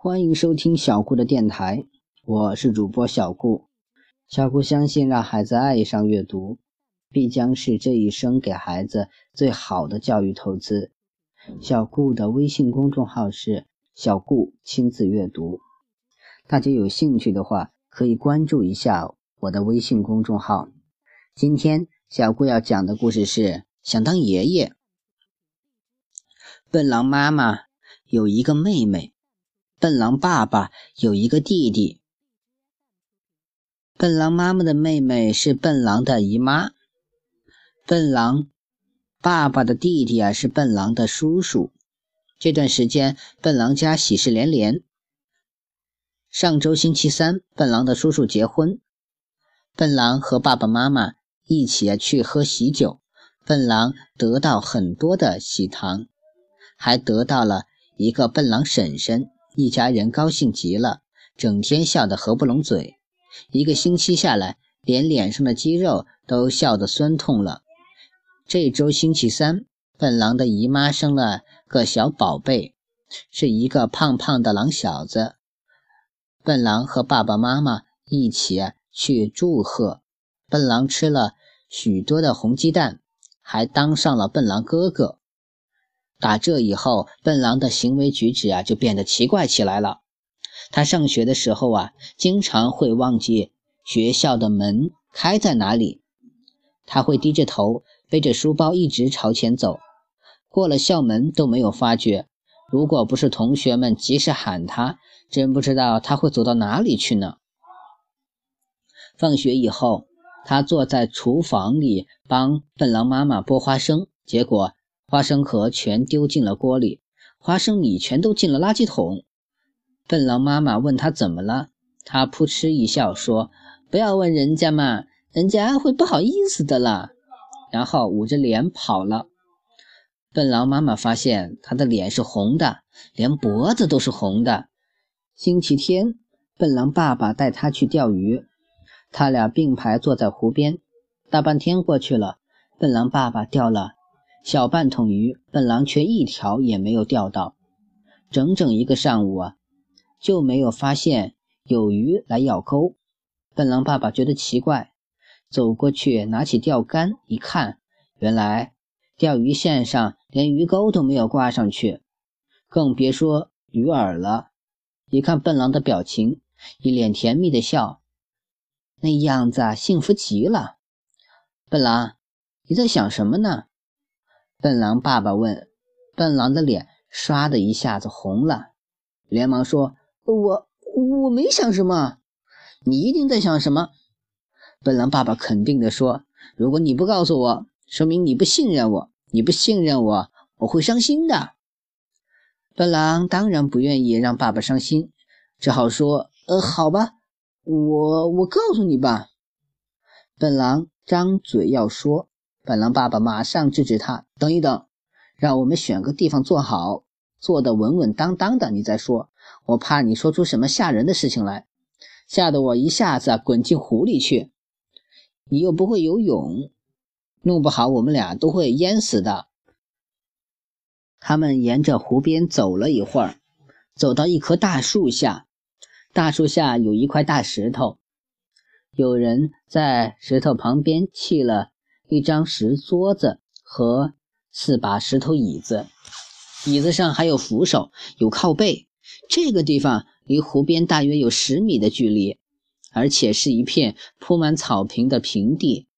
欢迎收听小顾的电台，我是主播小顾。小顾相信，让孩子爱上阅读，必将是这一生给孩子最好的教育投资。小顾的微信公众号是小顾亲子阅读，大家有兴趣的话，可以关注一下我的微信公众号。今天小顾要讲的故事是想当爷爷。笨狼妈妈有一个妹妹，笨狼爸爸有一个弟弟。笨狼妈妈的妹妹是笨狼的姨妈，笨狼爸爸的弟弟是笨狼的叔叔。这段时间笨狼家喜事连连，上周星期三笨狼的叔叔结婚，笨狼和爸爸妈妈一起去喝喜酒，笨狼得到很多的喜糖，还得到了一个笨狼婶婶，一家人高兴极了，整天笑得合不拢嘴。一个星期下来，连脸上的肌肉都笑得酸痛了。这周星期三，笨狼的姨妈生了个小宝贝，是一个胖胖的狼小子。笨狼和爸爸妈妈一起去祝贺，笨狼吃了许多的红鸡蛋，还当上了笨狼哥哥。打这以后，笨狼的行为举止就变得奇怪起来了。他上学的时候经常会忘记学校的门开在哪里，他会低着头，背着书包一直朝前走，过了校门都没有发觉。如果不是同学们及时喊他，真不知道他会走到哪里去呢。放学以后，他坐在厨房里帮笨狼妈妈剥花生，结果花生壳全丢进了锅里，花生米全都进了垃圾桶。笨狼妈妈问他怎么了，他扑哧一笑说，不要问人家嘛，人家会不好意思的啦。然后捂着脸跑了。笨狼妈妈发现他的脸是红的，连脖子都是红的。星期天，笨狼爸爸带他去钓鱼，他俩并排坐在湖边，大半天过去了，笨狼爸爸钓了小半桶鱼，笨狼却一条也没有钓到。整整一个上午就没有发现有鱼来咬钩。笨狼爸爸觉得奇怪，走过去拿起钓竿一看，原来钓鱼线上连鱼钩都没有挂上去，更别说鱼饵了。一看笨狼的表情，一脸甜蜜的笑，那样子幸福极了。笨狼，你在想什么呢？笨狼爸爸问。笨狼的脸唰的一下子红了，连忙说，我没想什么。你一定在想什么。笨狼爸爸肯定地说，如果你不告诉我，说明你不信任我，你不信任我，我会伤心的。笨狼当然不愿意让爸爸伤心，只好说，好吧，我告诉你吧。笨狼张嘴要说，笨狼爸爸马上制止他，等一等，让我们选个地方坐好，坐得稳稳当当的，你再说，我怕你说出什么吓人的事情来，吓得我一下子滚进湖里去。你又不会游泳，弄不好我们俩都会淹死的。他们沿着湖边走了一会儿，走到一棵大树下，大树下有一块大石头，有人在石头旁边砌了一张石桌子和4把石头椅子，椅子上还有扶手，有靠背。这个地方离湖边大约有10米的距离，而且是一片铺满草坪的平地。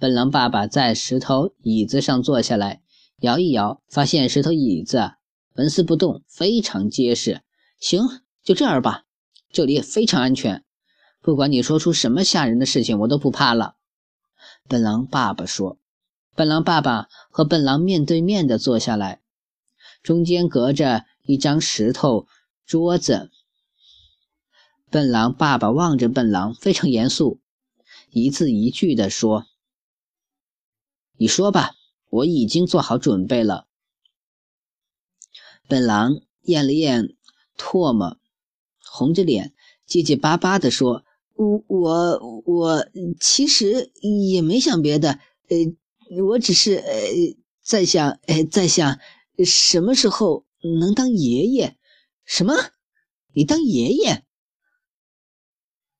笨狼爸爸在石头椅子上坐下来，摇一摇，发现石头椅子纹丝不动，非常结实。行，就这儿吧，这里非常安全，不管你说出什么吓人的事情，我都不怕了。笨狼爸爸说。笨狼爸爸和笨狼面对面的坐下来，中间隔着一张石头桌子。笨狼爸爸望着笨狼，非常严肃，一字一句的说，你说吧，我已经做好准备了。笨狼咽了咽唾沫，红着脸结结巴巴的说，我其实也没想别的，我只是在想什么时候能当爷爷。什么？你当爷爷？”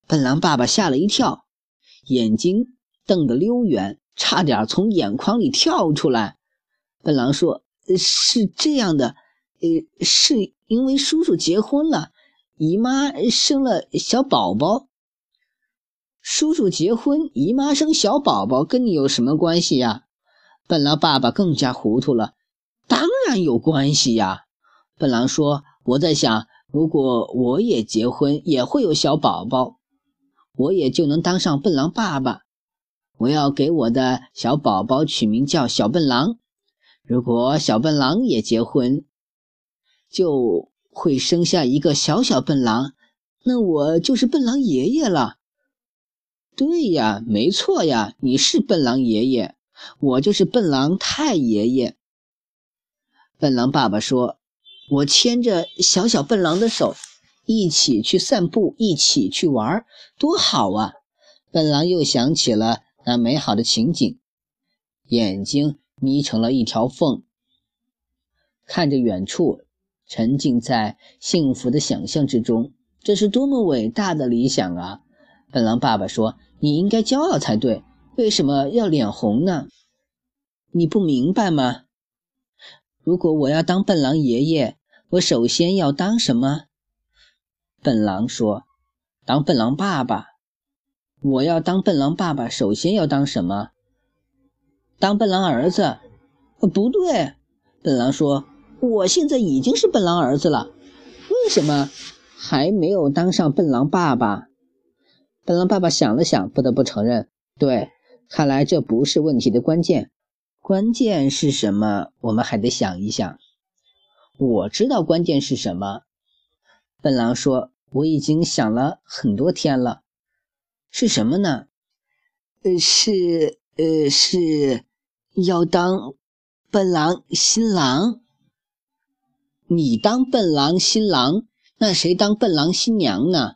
笨狼爸爸吓了一跳，眼睛瞪得溜圆，差点从眼眶里跳出来。笨狼说：“是这样的，是因为叔叔结婚了，姨妈生了小宝宝。”“叔叔结婚，姨妈生小宝宝，跟你有什么关系呀？”笨狼爸爸更加糊涂了。“当然有关系呀。”笨狼说：“我在想，如果我也结婚，也会有小宝宝，我也就能当上笨狼爸爸。我要给我的小宝宝取名叫小笨狼。如果小笨狼也结婚，就会生下一个小小笨狼，那我就是笨狼爷爷了。”“对呀，没错呀，你是笨狼爷爷，我就是笨狼太爷爷。”笨狼爸爸说：“我牵着小小笨狼的手，一起去散步，一起去玩，多好啊！”笨狼又想起了那美好的情景，眼睛眯成了一条缝，看着远处，沉浸在幸福的想象之中。这是多么伟大的理想啊！笨狼爸爸说：“你应该骄傲才对，为什么要脸红呢？你不明白吗？如果我要当笨狼爷爷，我首先要当什么？”笨狼说：“当笨狼爸爸。”“我要当笨狼爸爸，首先要当什么？”“当笨狼儿子。”“不对。”笨狼说：“我现在已经是笨狼儿子了，为什么还没有当上笨狼爸爸？”笨狼爸爸想了想，不得不承认，对，看来这不是问题的关键。关键是什么？我们还得想一想。我知道关键是什么。笨狼说：“我已经想了很多天了。”“是什么呢？”“是要当笨狼新郎。”“你当笨狼新郎，那谁当笨狼新娘呢？”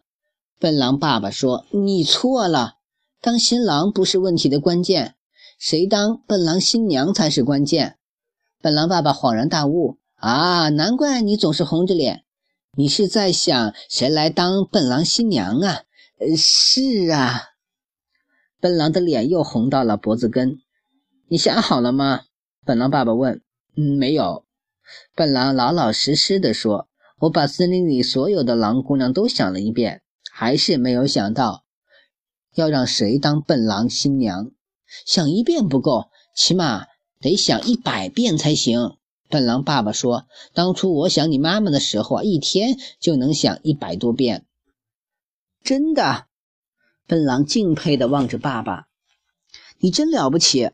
笨狼爸爸说：“你错了，当新郎不是问题的关键，谁当笨狼新娘才是关键。”笨狼爸爸恍然大悟：“啊，难怪你总是红着脸，你是在想谁来当笨狼新娘啊？”“是啊。”笨狼的脸又红到了脖子根。“你想好了吗？”笨狼爸爸问。“没有。”笨狼老老实实地说：“我把森林里所有的狼姑娘都想了一遍，还是没有想到要让谁当笨狼新娘。”“想一遍不够，起码得想100遍才行。”笨狼爸爸说：“当初我想你妈妈的时候，一天就能想100多遍。”“真的？”笨狼敬佩地望着爸爸，“你真了不起，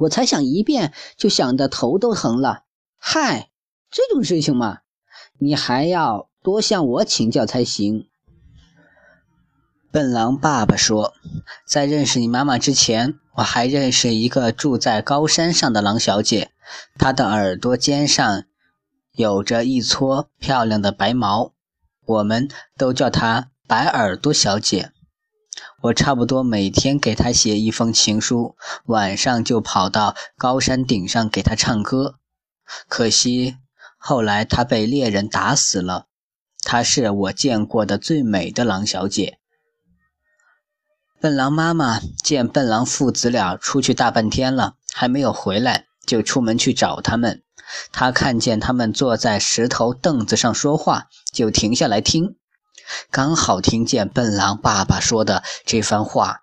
我才想1遍就想得头都疼了。”“嗨，这种事情嘛，你还要多向我请教才行。”笨狼爸爸说：“在认识你妈妈之前，我还认识一个住在高山上的狼小姐，她的耳朵尖上有着一撮漂亮的白毛，我们都叫她白耳朵小姐。我差不多每天给她写一封情书，晚上就跑到高山顶上给她唱歌。可惜后来她被猎人打死了。她是我见过的最美的狼小姐。”笨狼妈妈见笨狼父子俩出去大半天了，还没有回来，就出门去找他们。她看见他们坐在石头凳子上说话，就停下来听，刚好听见笨狼爸爸说的这番话。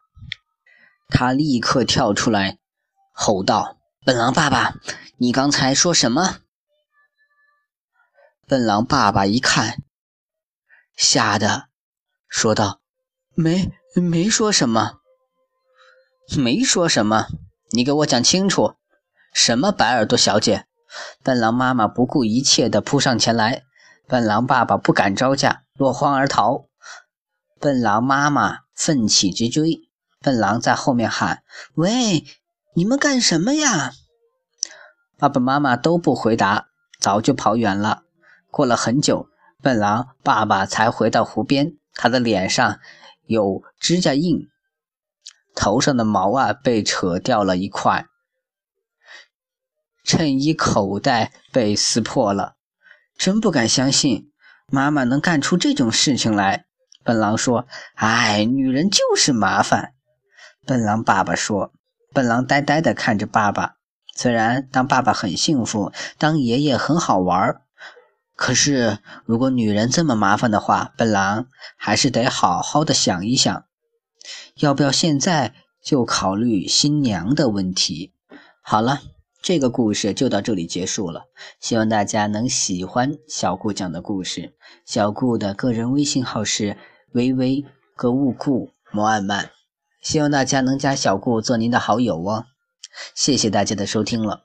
她立刻跳出来，吼道：“笨狼爸爸，你刚才说什么？”笨狼爸爸一看，吓得说道：“没说什么。”“没说什么？你给我讲清楚，什么白耳朵小姐？”笨狼妈妈不顾一切地扑上前来，笨狼爸爸不敢招架，落荒而逃。笨狼妈妈奋起直追，笨狼在后面喊：“喂，你们干什么呀？”爸爸妈妈都不回答，早就跑远了。过了很久，笨狼爸爸才回到湖边，他的脸上有指甲印，头上的毛被扯掉了一块，衬衣口袋被撕破了。真不敢相信，妈妈能干出这种事情来。笨狼说，哎，女人就是麻烦。笨狼爸爸说。笨狼呆呆地看着爸爸，虽然当爸爸很幸福，当爷爷很好玩，可是如果女人这么麻烦的话，笨狼还是得好好的想一想，要不要现在就考虑新娘的问题。好了，这个故事就到这里结束了，希望大家能喜欢小顾讲的故事。小顾的个人微信号是微微格物顾摩艾曼，希望大家能加小顾做您的好友哦。谢谢大家的收听了。